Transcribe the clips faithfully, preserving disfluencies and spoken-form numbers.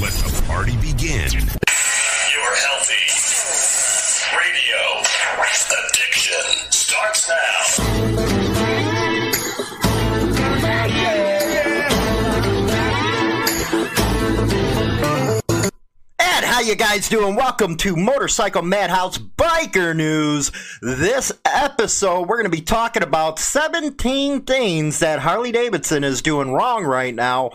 Let the party begin. You're healthy. Radio addiction starts now. And how you guys doing? Welcome to Motorcycle Madhouse Biker News. This episode, we're going to be talking about seventeen things that Harley Davidson is doing wrong right now,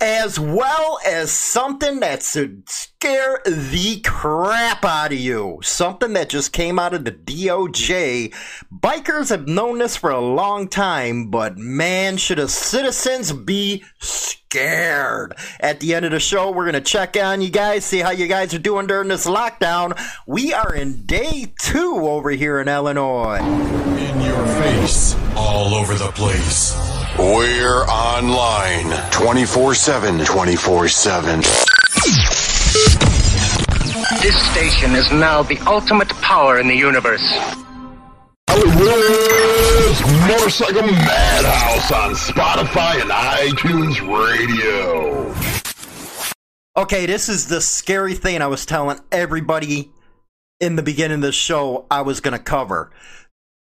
as well as something that should scare the crap out of you. Something that just came out of the D O J. Bikers have known this for a long time, but man, should the citizens be scared. At the end of the show, we're going to check on you guys, see how you guys are doing during this lockdown. We are in day two over here in Illinois. In your face, all over the place. We're online twenty-four seven. This station is now the ultimate power in the universe. It's Motorcycle Madhouse on Spotify and iTunes Radio. Okay, this is the scary thing I was telling everybody in the beginning of the show I was going to cover.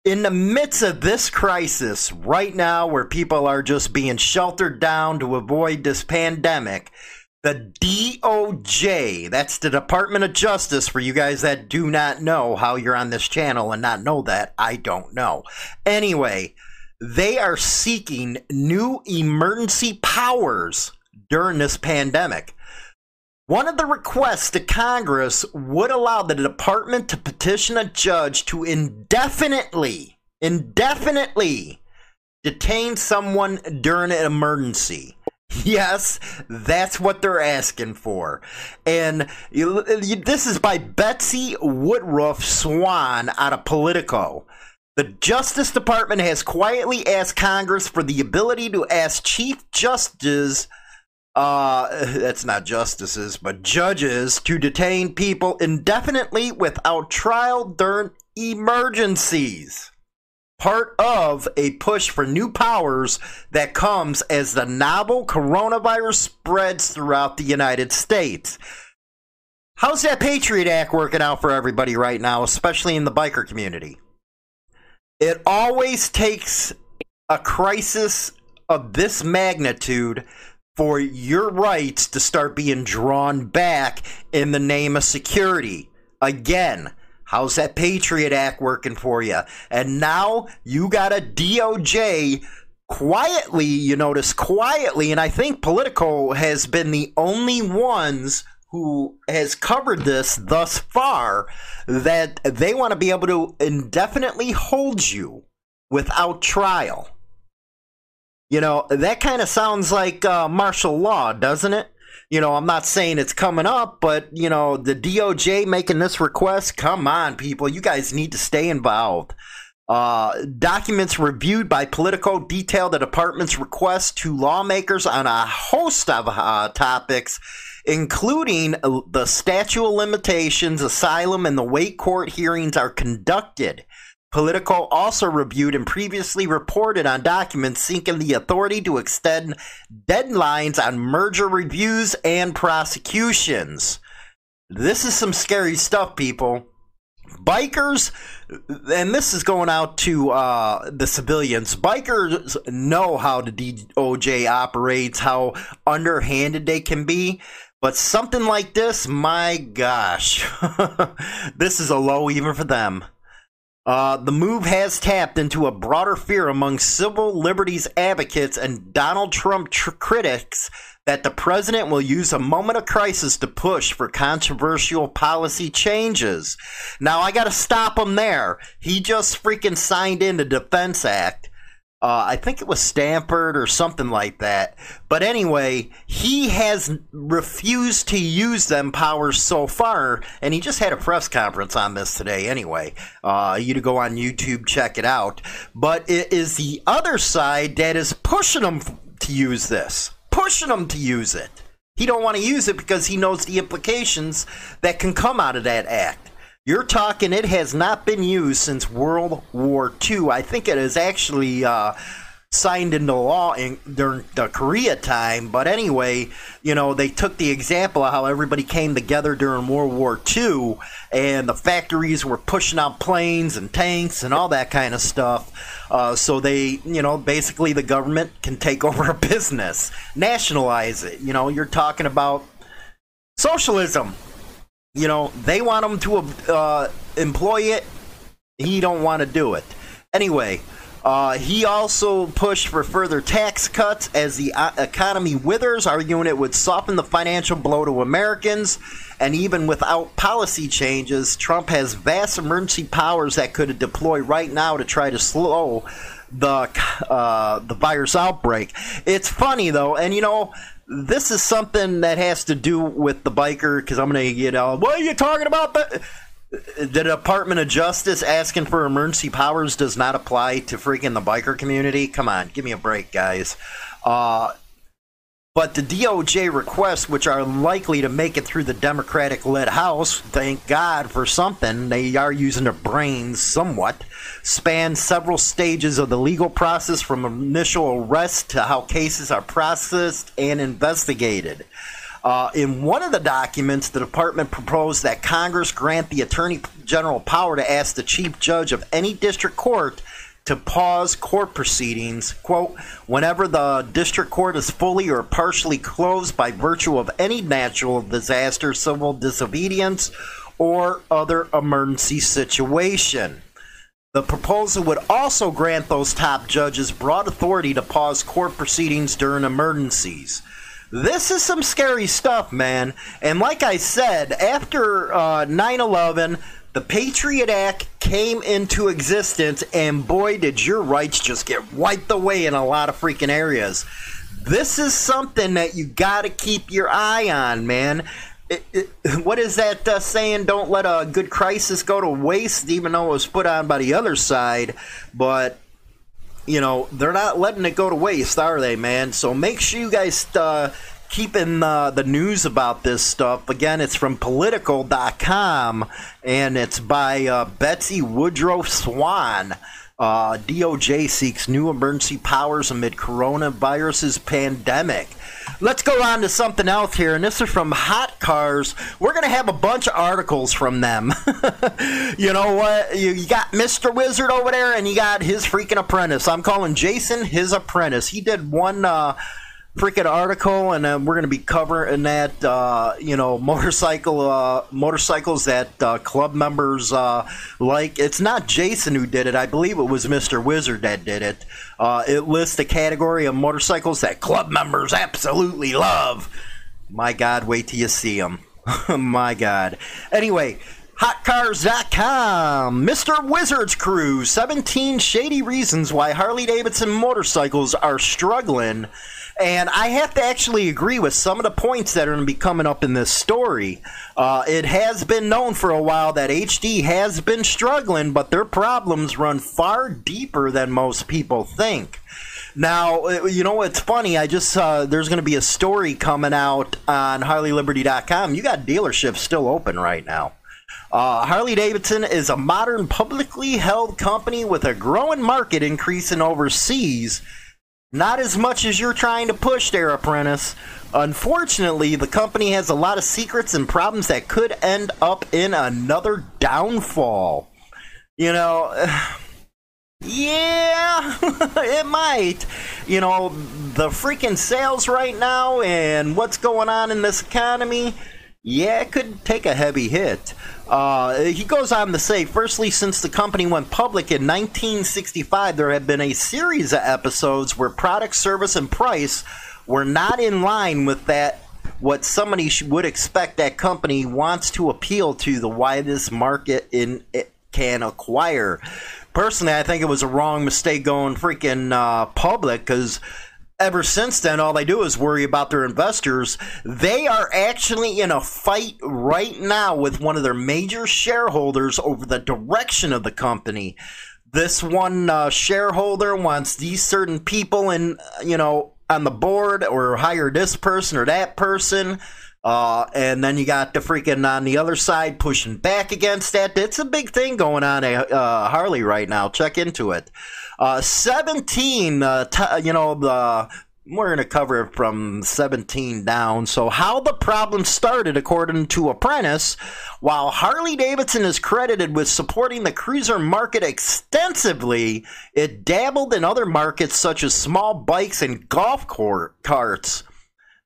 In the midst of this crisis right now, where people are just being sheltered down to avoid this pandemic, the D O J, that's the Department of Justice, for you guys that do not know how you're on this channel and not know that, I don't know. Anyway, they are seeking new emergency powers during this pandemic. One of the requests to Congress would allow the department to petition a judge to indefinitely, indefinitely detain someone during an emergency. Yes, that's what they're asking for. And you, you, this is by Betsy Woodruff Swan out of Politico. The Justice Department has quietly asked Congress for the ability to ask Chief Justice Uh, that's not justices, but judges to detain people indefinitely without trial during emergencies. Part of a push for new powers that comes as the novel coronavirus spreads throughout the United States. How's that Patriot Act working out for everybody right now, especially in the biker community? It always takes a crisis of this magnitude for your rights to start being drawn back in the name of security. Again, how's that Patriot Act working for you? And now you got a D O J quietly, you notice, quietly, and I think Politico has been the only ones who has covered this thus far, that they want to be able to indefinitely hold you without trial. You know, that kind of sounds like uh, martial law, doesn't it? You know, I'm not saying it's coming up, but, you know, the D O J making this request, come on, people. You guys need to stay involved. Uh, documents reviewed by Politico detail the department's request to lawmakers on a host of uh, topics, including the statute of limitations, asylum, and the way court hearings are conducted. Politico also reviewed and previously reported on documents seeking the authority to extend deadlines on merger reviews and prosecutions. This is some scary stuff, people. Bikers, and this is going out to uh, the civilians, bikers know how the D O J operates, how underhanded they can be. But something like this, my gosh, this is a low even for them. Uh, the move has tapped into a broader fear among civil liberties advocates and Donald Trump tr- critics that the president will use a moment of crisis to push for controversial policy changes. Now, I got to stop him there. He just freaking signed in the Defense Act. Uh, I think it was Stanford or something like that. But anyway, he has refused to use them powers so far, and he just had a press conference on this today anyway. Uh, you to go on YouTube, check it out. But it is the other side that is pushing them to use this, pushing them to use it. He don't want to use it because he knows the implications that can come out of that act. You're talking, it has not been used since World War Two. I think it is actually uh, signed into law in, during the Korea time. But anyway, you know, they took the example of how everybody came together during World War Two, and the factories were pushing out planes and tanks and all that kind of stuff. Uh, so they, you know, basically the government can take over a business, nationalize it. You know, you're talking about socialism. You know, they want him to uh, employ it. He don't want to do it. Anyway, uh, he also pushed for further tax cuts as the economy withers, arguing it would soften the financial blow to Americans. And even without policy changes, Trump has vast emergency powers that could deploy right now to try to slow the uh, the virus outbreak. It's funny, though, and, you know, this is something that has to do with the biker, because I'm going to get out. What are you talking about? The, the Department of Justice asking for emergency powers does not apply to freaking the biker community. Come on, give me a break, guys. Uh, but the D O J requests, which are likely to make it through the Democratic-led House, thank God for something. They are using their brains somewhat. Span several stages of the legal process, from initial arrest to how cases are processed and investigated. Uh, in one of the documents, the department proposed that Congress grant the Attorney General power to ask the chief judge of any district court to pause court proceedings, quote, whenever the district court is fully or partially closed by virtue of any natural disaster, civil disobedience, or other emergency situation. The proposal would also grant those top judges broad authority to pause court proceedings during emergencies. This is some scary stuff, man. And like I said, after uh, nine eleven, the Patriot Act came into existence, and boy, did your rights just get wiped away in a lot of freaking areas. This is something that you got to keep your eye on, man. It, it, what is that uh, saying? Don't let a good crisis go to waste, even though it was put on by the other side. But, you know, they're not letting it go to waste, are they, man? So make sure you guys uh, keep in uh, the news about this stuff. Again, it's from Politico dot com, and it's by uh, Betsy Woodruff Swan. Uh, D O J seeks new emergency powers amid coronavirus's pandemic. Let's go on to something else here, and this is from HotCars. We're going to have a bunch of articles from them. You know what? You, you got Mister Wizard over there, and you got his freaking apprentice. I'm calling Jason his apprentice. He did one uh, freaking article, and uh, we're going to be covering that, uh, you know, motorcycle uh, motorcycles that uh, club members uh, like. It's not Jason who did it. I believe it was Mister Wizard that did it. Uh, it lists the category of motorcycles that club members absolutely love. My God, wait till you see them. My God. Anyway, hot cars dot com. Mister Wizard's Crew, seventeen shady reasons why Harley-Davidson motorcycles are struggling. And I have to actually agree with some of the points that are going to be coming up in this story. Uh, it has been known for a while that H D has been struggling, but their problems run far deeper than most people think. Now, you know, it's funny. I just uh, there's going to be a story coming out on Harley Liberty dot com. You got dealerships still open right now. Uh, Harley-Davidson is a modern, publicly held company with a growing market increasing overseas. Not as much as you're trying to push there, apprentice. Unfortunately, the company has a lot of secrets and problems that could end up in another downfall. You know, yeah, it might. You know, the freaking sales right now and what's going on in this economy, yeah, it could take a heavy hit. Uh, he goes on to say, firstly, since the company went public in nineteen sixty-five, there have been a series of episodes where product, service, and price were not in line with that what somebody would expect that company wants to appeal to the widest market in it can acquire. personally, I think it was a wrong mistake going freaking uh, public, because ever since then, all they do is worry about their investors. They are actually in a fight right now with one of their major shareholders over the direction of the company. This one uh, shareholder wants these certain people in, you know, on the board, or hire this person or that person. Uh, and then you got the freaking on the other side pushing back against that. It's a big thing going on at uh, Harley right now. Check into it. Uh, seventeen, uh, t- you know, the we're going to cover it from seventeen down. So how the problem started, according to Apprentice, while Harley-Davidson is credited with supporting the cruiser market extensively, it dabbled in other markets such as small bikes and golf cart- carts.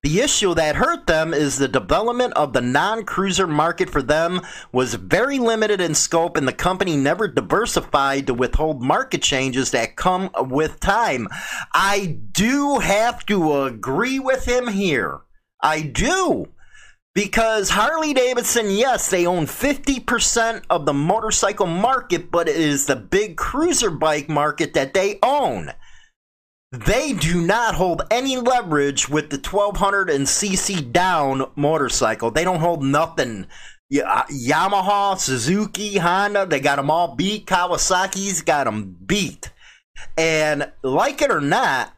The issue that hurt them is the development of the non-cruiser market for them was very limited in scope, and the company never diversified to withhold market changes that come with time. I do have to agree with him here. I do. Because Harley-Davidson, yes, they own fifty percent of the motorcycle market, but it is the big cruiser bike market that they own. They do not hold any leverage with the twelve hundred cc down motorcycle. They don't hold nothing. Yeah, Yamaha, Suzuki, Honda, they got them all beat. Kawasaki's got them beat. And like it or not,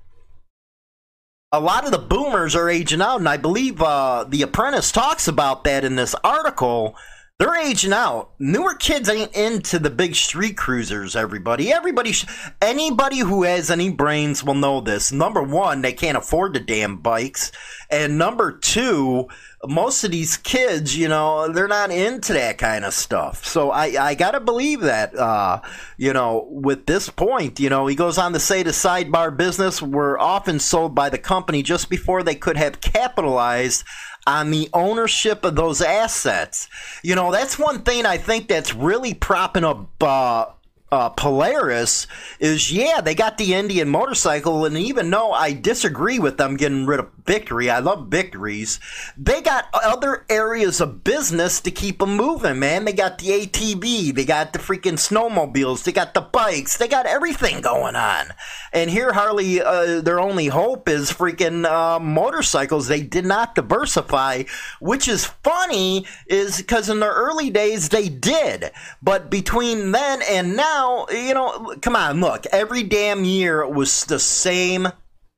a lot of the boomers are aging out, and I believe uh, The Apprentice talks about that in this article. They're aging out. Newer kids ain't into the big street cruisers, everybody. Everybody, sh- anybody who has any brains will know this. Number one, they can't afford the damn bikes. And number two, most of these kids, you know, they're not into that kind of stuff. So I, I got to believe that, uh, you know, with this point, you know, he goes on to say the sidebar business were often sold by the company just before they could have capitalized on the ownership of those assets. You know, that's one thing I think that's really propping up uh, uh, Polaris is, yeah, they got the Indian motorcycle, and even though I disagree with them getting rid of Victory, I love Victories, they got other areas of business to keep them moving, man. They got the A T V, they got the freaking snowmobiles, they got the bikes, they got everything going on. And here Harley, uh, their only hope is freaking uh, motorcycles. They did not diversify, which is funny, is because in the early days they did, but between then and now, you know, come on, look, every damn year it was the same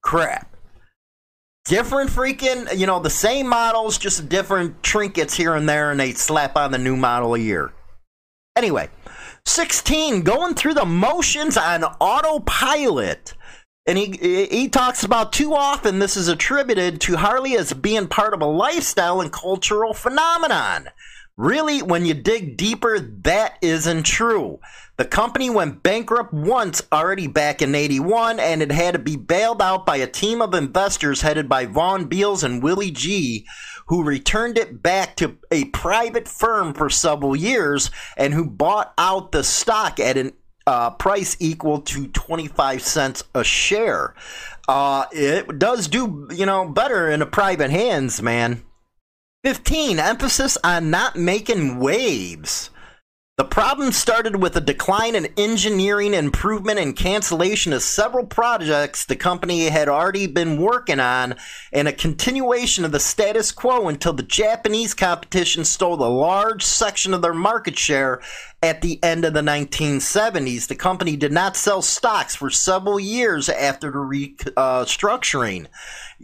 crap. Different freaking, you know, the same models, just different trinkets here and there, and they slap on the new model a year. Anyway, sixteen, going through the motions on autopilot. And he he talks about too often this is attributed to Harley as being part of a lifestyle and cultural phenomenon. Really, when you dig deeper, that isn't true. The company went bankrupt once already back in eighty-one, and it had to be bailed out by a team of investors headed by Vaughn Beals and Willie G, who returned it back to a private firm for several years and who bought out the stock at an uh, price equal to twenty-five cents a share. Uh, it does do, you know, better in the private hands, man. fifteen, emphasis on not making waves. The problem started with a decline in engineering improvement and cancellation of several projects the company had already been working on, and a continuation of the status quo until the Japanese competition stole a large section of their market share at the end of the nineteen seventies. The company did not sell stocks for several years after the restructuring. Uh,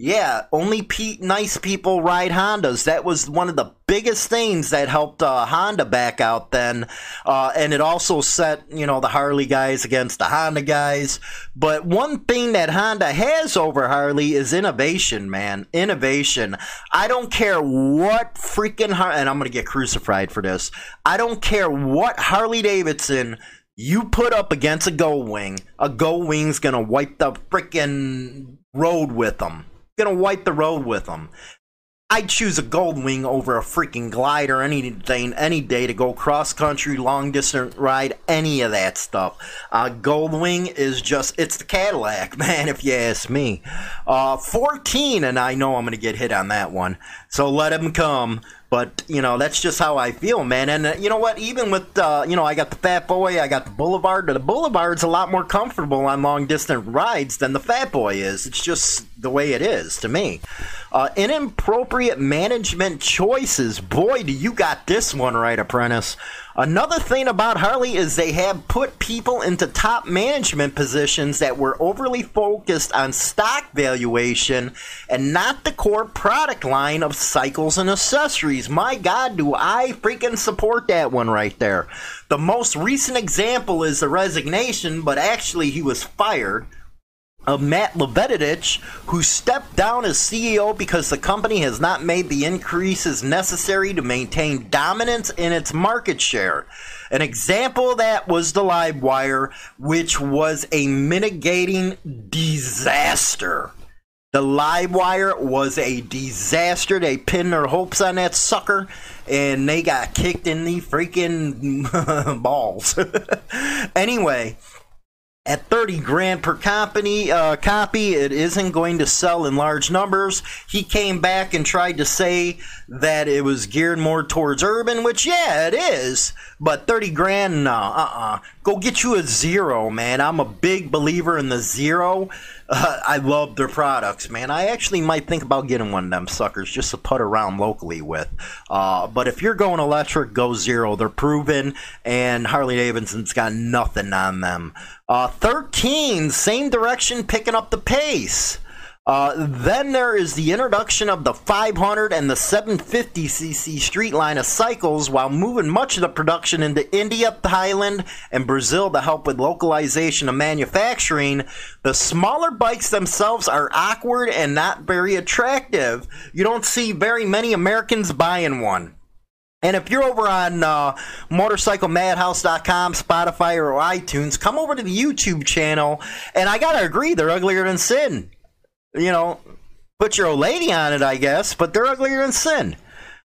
yeah, only pe- nice people ride Hondas. That was one of the biggest things that helped uh, Honda back out then. Uh, and it also set, you know, the Harley guys against the Honda guys. But one thing that Honda has over Harley is innovation, man. Innovation. I don't care what freaking Har- and I'm going to get crucified for this. I don't care what Harley Davidson you put up against a Goldwing. A Goldwing's going to wipe the freaking road with them. Going to wipe the road with them. I'd choose a Goldwing over a freaking Glide or anything any day to go cross country, long distance ride, any of that stuff. Uh, Goldwing is just, it's the Cadillac, man, if you ask me. Uh, fourteen, and I know I'm going to get hit on that one, so let him come. But, you know, that's just how I feel, man. And, uh, you know what? Even with, uh, you know, I got the Fat Boy, I got the Boulevard. But the Boulevard's a lot more comfortable on long-distance rides than the Fat Boy is. It's just the way it is to me. Uh, inappropriate management choices. Boy, do you got this one right, apprentice. Another thing about Harley is they have put people into top management positions that were overly focused on stock valuation and not the core product line of cycles and accessories. My God, do I freaking support that one right there. The most recent example is the resignation, but actually he was fired, of Matt Levatich, who stepped down as C E O because the company has not made the increases necessary to maintain dominance in its market share. An example of that was the LiveWire, which was a mitigating disaster. The LiveWire was a disaster. They pinned their hopes on that sucker, and they got kicked in the freaking balls. Anyway, at thirty grand per company uh, copy, it isn't going to sell in large numbers. He came back and tried to say that it was geared more towards urban, which, yeah, it is. But thirty grand, no, uh-uh. Go get you a Zero, man. I'm a big believer in the Zero. Uh, I love their products, man. I actually might think about getting one of them suckers just to put around locally with. Uh, but if you're going electric, go Zero. They're proven, and Harley Davidson's got nothing on them. Uh, thirteen, same direction, picking up the pace. Uh, then there is the introduction of the five hundred and the seven fifty c c street line of cycles, while moving much of the production into India, Thailand, and Brazil to help with localization of manufacturing. The smaller bikes themselves are awkward and not very attractive. You don't see very many Americans buying one. And if you're over on uh, Motorcycle Madhouse dot com, Spotify, or iTunes, come over to the YouTube channel, and I gotta agree, they're uglier than sin. You know, put your old lady on it, I guess, but they're uglier than sin.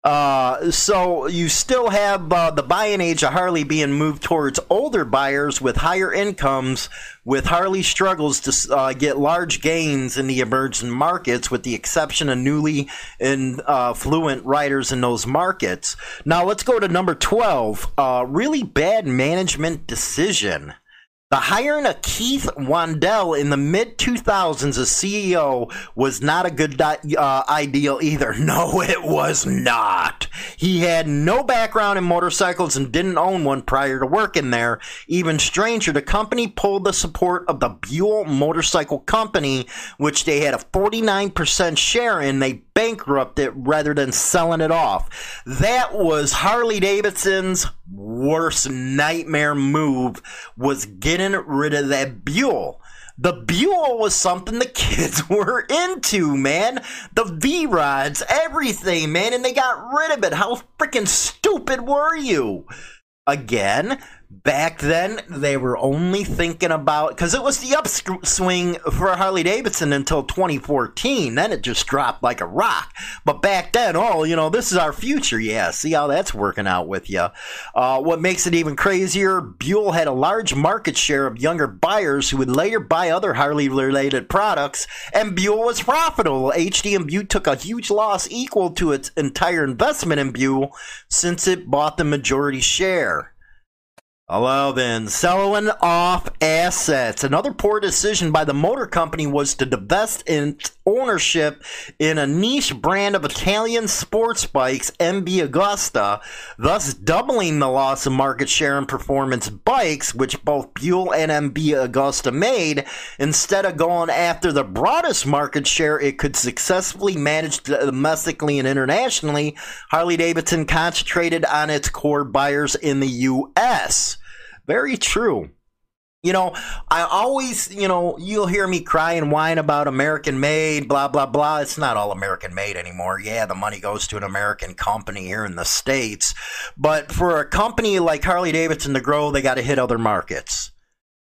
Uh, so you still have uh, the buying age of Harley being moved towards older buyers with higher incomes, with Harley struggles to uh, get large gains in the emerging markets, with the exception of newly and uh, fluent riders in those markets. Now let's go to number twelve, uh, really bad management decision. The hiring of Keith Wandell in the mid two thousands as C E O was not a good uh, idea either. No, it was not. He had no background in motorcycles and didn't own one prior to working there. Even stranger, the company pulled the support of the Buell Motorcycle Company, which they had a forty-nine percent share in. They bankrupted it rather than selling it off. That was Harley Davidson's worst nightmare move, was getting rid of that Buell. The Buell was something the kids were into, man. The V-Rods, everything, man, and they got rid of it. How freaking stupid were you? Again, back then, they were only thinking about, because it was the upswing for Harley-Davidson until twenty fourteen. Then it just dropped like a rock. But back then, oh, you know, this is our future. Yeah, see how that's working out with you. Uh, what makes it even crazier, Buell had a large market share of younger buyers who would later buy other Harley-related products, and Buell was profitable. H D M U took a huge loss equal to its entire investment in Buell since it bought the majority share. Hello then, selling off assets. Another poor decision by the motor company was to divest its ownership in a niche brand of Italian sports bikes, M V Agusta, thus doubling the loss of market share in performance bikes, which both Buell and M V Agusta made, instead of going after the broadest market share it could successfully manage domestically and internationally. Harley-Davidson concentrated on its core buyers in the U S Very true. You know, I always, you know, you'll hear me cry and whine about American made, blah, blah, blah. It's not all American made anymore. Yeah, the money goes to an American company here in the States. But for a company like Harley-Davidson to grow, they got to hit other markets.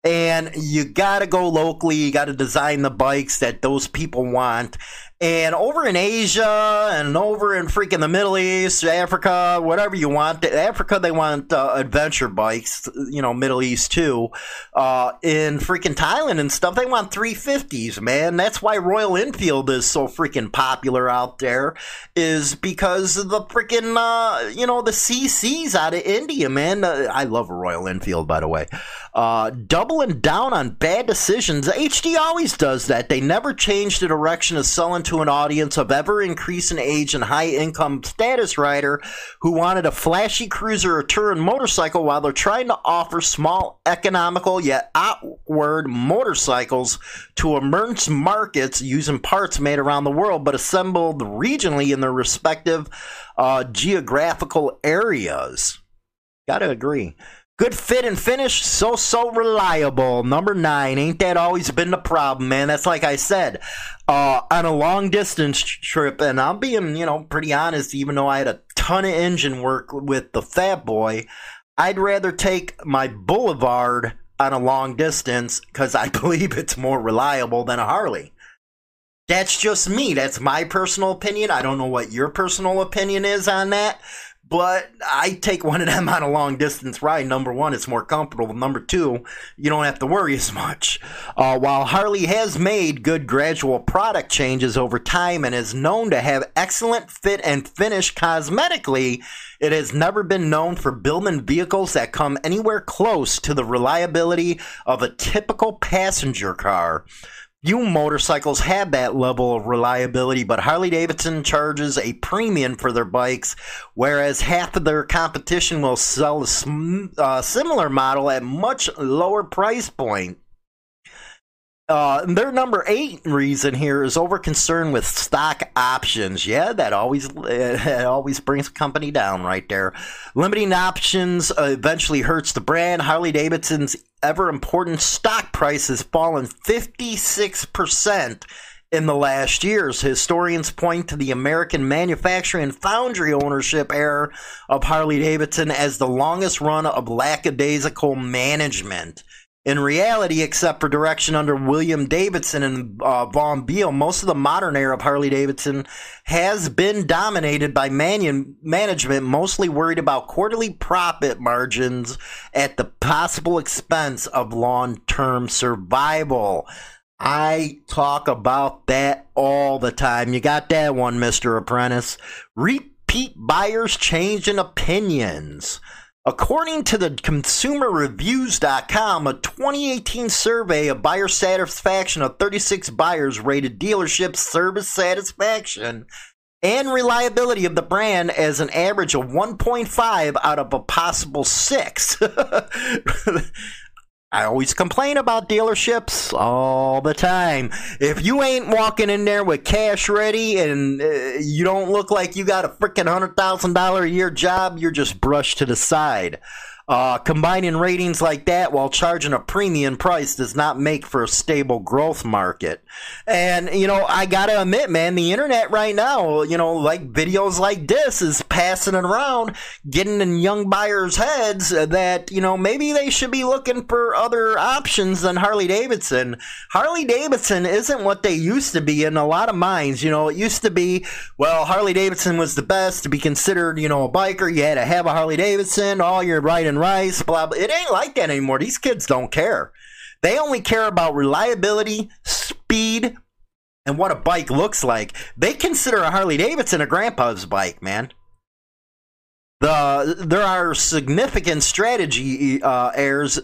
And you got to go locally. You got to design the bikes that those people want. And over in Asia and over in freaking the Middle East, Africa, whatever you want. Africa, they want uh, adventure bikes, you know, Middle East too. Uh, in freaking Thailand and stuff, they want three fifties, man. That's why Royal Enfield is so freaking popular out there, is because of the freaking, uh, you know, the C Cs out of India, man. Uh, I love Royal Enfield, by the way. Uh, doubling down on bad decisions. H D always does that. They never change the direction of selling to an audience of ever-increasing age and high-income status rider who wanted a flashy cruiser or touring motorcycle, while they're trying to offer small, economical, yet outward motorcycles to emerging markets using parts made around the world but assembled regionally in their respective uh, geographical areas. Gotta agree. Good fit and finish, so, so reliable. Number nine, ain't that always been the problem, man? That's like I said, uh, on a long distance trip, and I'm being, you know, pretty honest, even though I had a ton of engine work with the Fat Boy, I'd rather take my Boulevard on a long distance because I believe it's more reliable than a Harley. That's just me. That's my personal opinion. I don't know what your personal opinion is on that. But I take one of them on a long distance ride. Number one, it's more comfortable. Number two, you don't have to worry as much. Uh, while Harley has made good gradual product changes over time and is known to have excellent fit and finish cosmetically, it has never been known for building vehicles that come anywhere close to the reliability of a typical passenger car. Few motorcycles have that level of reliability, but Harley Davidson charges a premium for their bikes, whereas half of their competition will sell a uh, similar model at much lower price point. Uh, their number eight reason here is over concern with stock options. Yeah, that always it always brings a company down right there. Limiting options uh, eventually hurts the brand. Harley Davidson's ever important stock price has fallen fifty-six percent in the last years. Historians point to the American manufacturing and foundry ownership era of Harley Davidson as the longest run of lackadaisical management. In reality, except for direction under William Davidson and uh, Vaughn Beal, most of the modern era of Harley-Davidson has been dominated by man- management mostly worried about quarterly profit margins at the possible expense of long-term survival. I talk about that all the time. You got that one, Mister Apprentice. Repeat buyers changing opinions. According to the consumer reviews dot com, a twenty eighteen survey of buyer satisfaction of thirty-six buyers rated dealership service satisfaction and reliability of the brand as an average of one point five out of a possible six. I always complain about dealerships all the time. If you ain't walking in there with cash ready and uh, you don't look like you got a freaking one hundred thousand dollars a year job, you're just brushed to the side. Uh, combining ratings like that while charging a premium price does not make for a stable growth market. And, you know, I got to admit, man, the internet right now, you know, like videos like this is passing it around, getting in young buyers' heads that, you know, maybe they should be looking for other options than Harley Davidson. Harley Davidson isn't what they used to be in a lot of minds. You know, it used to be, well, Harley Davidson was the best to be considered, you know, a biker. You had to have a Harley Davidson, all your riding rice, blah, blah. It ain't like that anymore. These kids don't care. They only care about reliability, speed, and what a bike looks like. They consider a Harley Davidson a grandpa's bike, man. The there are significant strategy uh, errors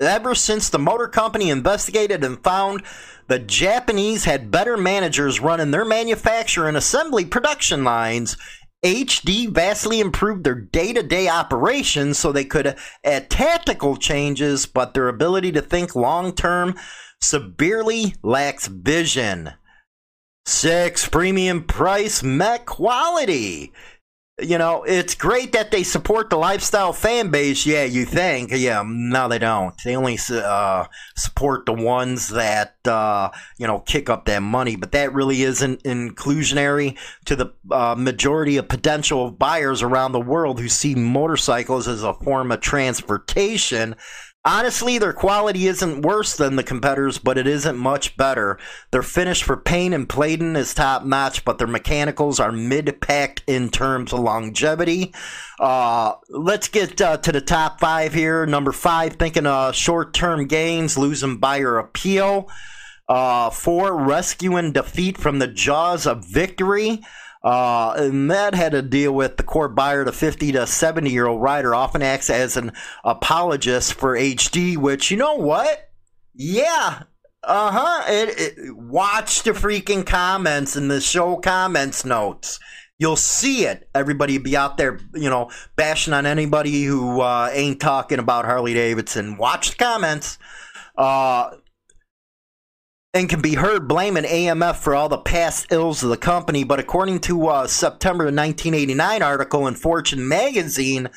ever since the motor company investigated and found the Japanese had better managers running their manufacture and assembly production lines. H D vastly improved their day-to-day operations so they could add tactical changes, but their ability to think long-term severely lacks vision. Six, premium price met quality. You know, it's great that they support the lifestyle fan base. Yeah, you think. Yeah, no, they don't. They only uh, support the ones that, uh, you know, kick up that money. But that really isn't inclusionary to the uh, majority of potential buyers around the world who see motorcycles as a form of transportation Honestly, their quality isn't worse than the competitors, but it isn't much better. Their finish for paint and plating is top-notch, but their mechanicals are mid-pack in terms of longevity. Uh, let's get uh, to the top five here. Number five, thinking uh, short-term gains, losing buyer appeal. Uh, four, rescuing defeat from the jaws of victory. Uh, and that had to deal with the core buyer, the fifty to seventy year old rider often acts as an apologist for H D, which, you know what? Yeah. Uh-huh. It, it, watch the freaking comments in the show comments notes. You'll see it. Everybody be out there, you know, bashing on anybody who uh, ain't talking about Harley Davidson. Watch the comments. Uh And can be heard blaming A M F for all the past ills of the company. But according to a September nineteen eighty-nine article in Fortune magazine,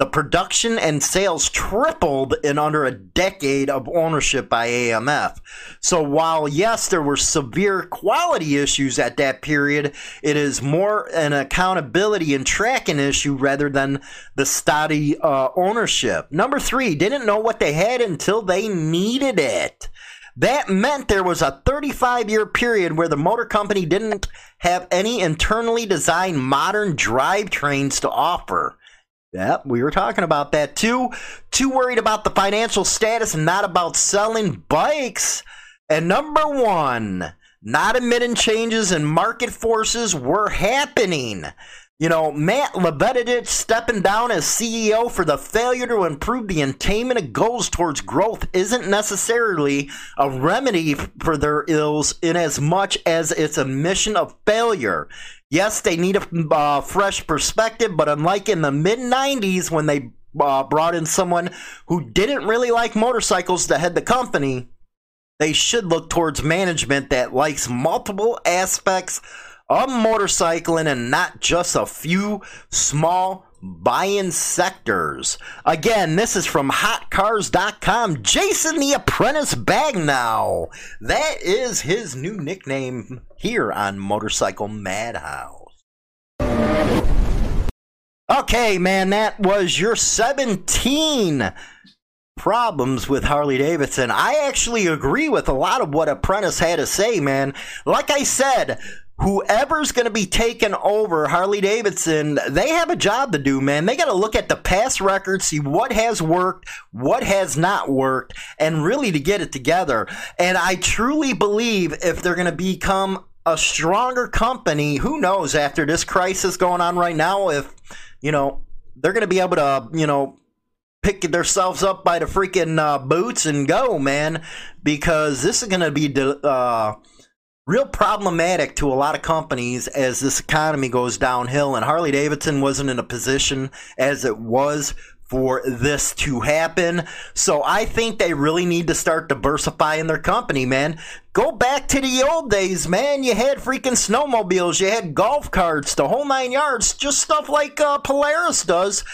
the production and sales tripled in under a decade of ownership by A M F. So while, yes, there were severe quality issues at that period, it is more an accountability and tracking issue rather than the shoddy uh, ownership. Number three, didn't know what they had until they needed it. That meant there was a thirty-five year period where the motor company didn't have any internally designed modern drivetrains to offer. Yep, we were talking about that too. Too worried about the financial status and not about selling bikes. And number one, not admitting changes in market forces were happening. You know, Matt Levatich stepping down as C E O for the failure to improve the attainment of goals towards growth isn't necessarily a remedy for their ills in as much as it's a mission of failure. Yes, they need a uh, fresh perspective, but unlike in the mid nineties when they uh, brought in someone who didn't really like motorcycles to head the company, they should look towards management that likes multiple aspects of motorcycling and not just a few small buy-in sectors. Again, this is from hot cars dot com. Jason the Apprentice Bagnow. That is his new nickname here on Motorcycle Madhouse. Okay, man, that was your seventeen problems with Harley Davidson. I actually agree with a lot of what Apprentice had to say, man. Like I said, whoever's going to be taking over Harley Davidson, they have a job to do, man. They got to look at the past records, see what has worked, what has not worked, and really to get it together. And I truly believe if they're going to become a stronger company, who knows after this crisis going on right now, if, you know, they're going to be able to, you know, pick themselves up by the freaking uh, boots and go, man, because this is going to be uh real problematic to a lot of companies as this economy goes downhill, and Harley Davidson wasn't in a position as it was for this to happen. So I think they really need to start diversifying their company, man. Go back to the old days, man. You had freaking snowmobiles, you had golf carts, the whole nine yards, just stuff like uh, Polaris does.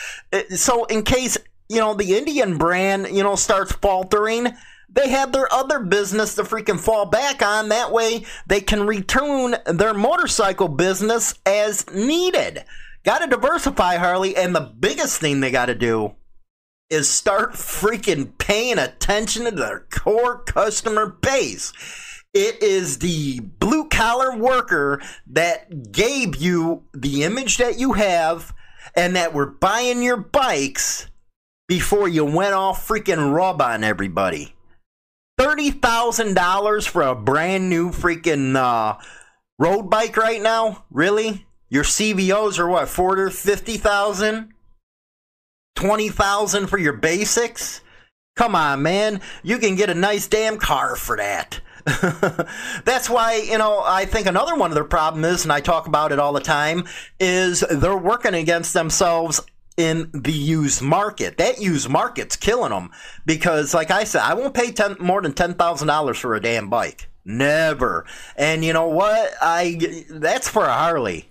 So in case, you know, the Indian brand, you know, starts faltering, they have their other business to freaking fall back on. That way they can retune their motorcycle business as needed. Got to diversify, Harley. And the biggest thing they got to do is start freaking paying attention to their core customer base. It is the blue collar worker that gave you the image that you have and that were buying your bikes before you went all freaking rub on everybody. thirty thousand dollars for a brand new freaking uh, road bike right now? Really? Your C V Os are what, forty thousand, fifty thousand? twenty thousand for your basics? Come on, man. You can get a nice damn car for that. That's why, you know, I think another one of their problem is, and I talk about it all the time, is they're working against themselves in the used market. That used market's killing them because, like I said, I won't pay ten, more than ten thousand dollars for a damn bike. Never. And you know what? I that's for a Harley.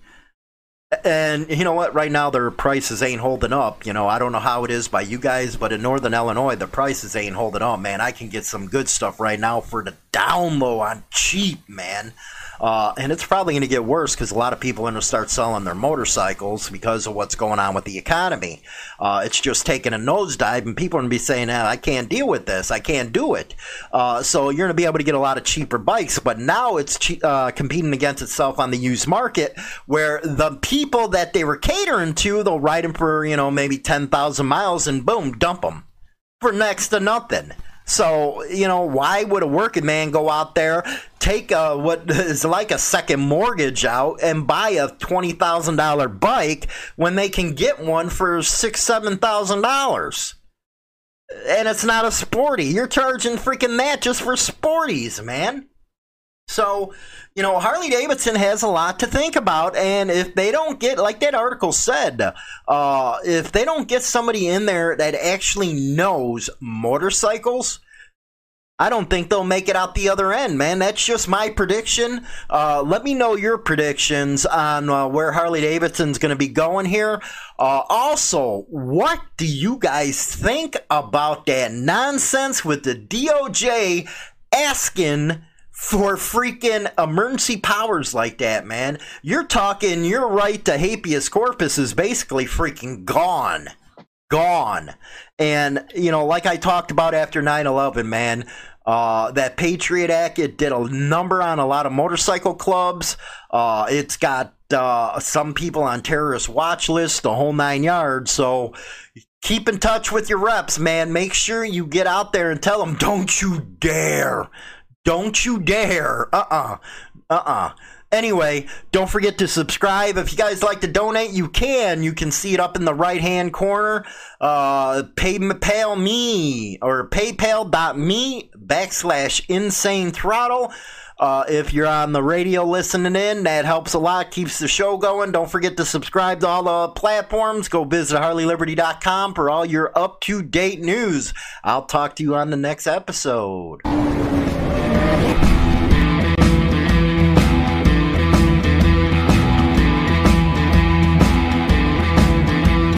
And you know what? Right now, their prices ain't holding up. You know, I don't know how it is by you guys, but in Northern Illinois, the prices ain't holding up, man. I can get some good stuff right now for the down low on cheap, man. Uh, and it's probably going to get worse because a lot of people are going to start selling their motorcycles because of what's going on with the economy. Uh, it's just taking a nosedive, and people are going to be saying, hey, I can't deal with this. I can't do it. Uh, so you're going to be able to get a lot of cheaper bikes. But now it's che- uh, competing against itself on the used market, where the people that they were catering to, they'll ride them for, you know, maybe ten thousand miles and boom, dump them for next to nothing. So, you know, why would a working man go out there, take a, what is like a second mortgage out and buy a twenty thousand dollars bike when they can get one for six thousand dollars, seven thousand dollars? And it's not a sporty. You're charging freaking that just for sporties, man. So, you know, Harley Davidson has a lot to think about, and if they don't get, like that article said, uh, if they don't get somebody in there that actually knows motorcycles, I don't think they'll make it out the other end, man. That's just my prediction. Uh, let me know your predictions on uh, where Harley Davidson's going to be going here. Uh, also, what do you guys think about that nonsense with the D O J asking for freaking emergency powers like that, man? You're talking your right to habeas corpus is basically freaking gone. Gone. And, you know, like I talked about after nine eleven, man, uh, that Patriot Act, it did a number on a lot of motorcycle clubs. Uh, it's got uh, some people on terrorist watch lists, the whole nine yards. So keep in touch with your reps, man. Make sure you get out there and tell them, don't you dare. Don't you dare. Uh-uh. Uh-uh. Anyway, don't forget to subscribe. If you guys like to donate, you can. You can see it up in the right-hand corner. Uh, PayPal me or paypal.me backslash insane throttle. Uh, if you're on the radio listening in, that helps a lot, keeps the show going. Don't forget to subscribe to all the platforms. Go visit Harley Liberty dot com for all your up-to-date news. I'll talk to you on the next episode.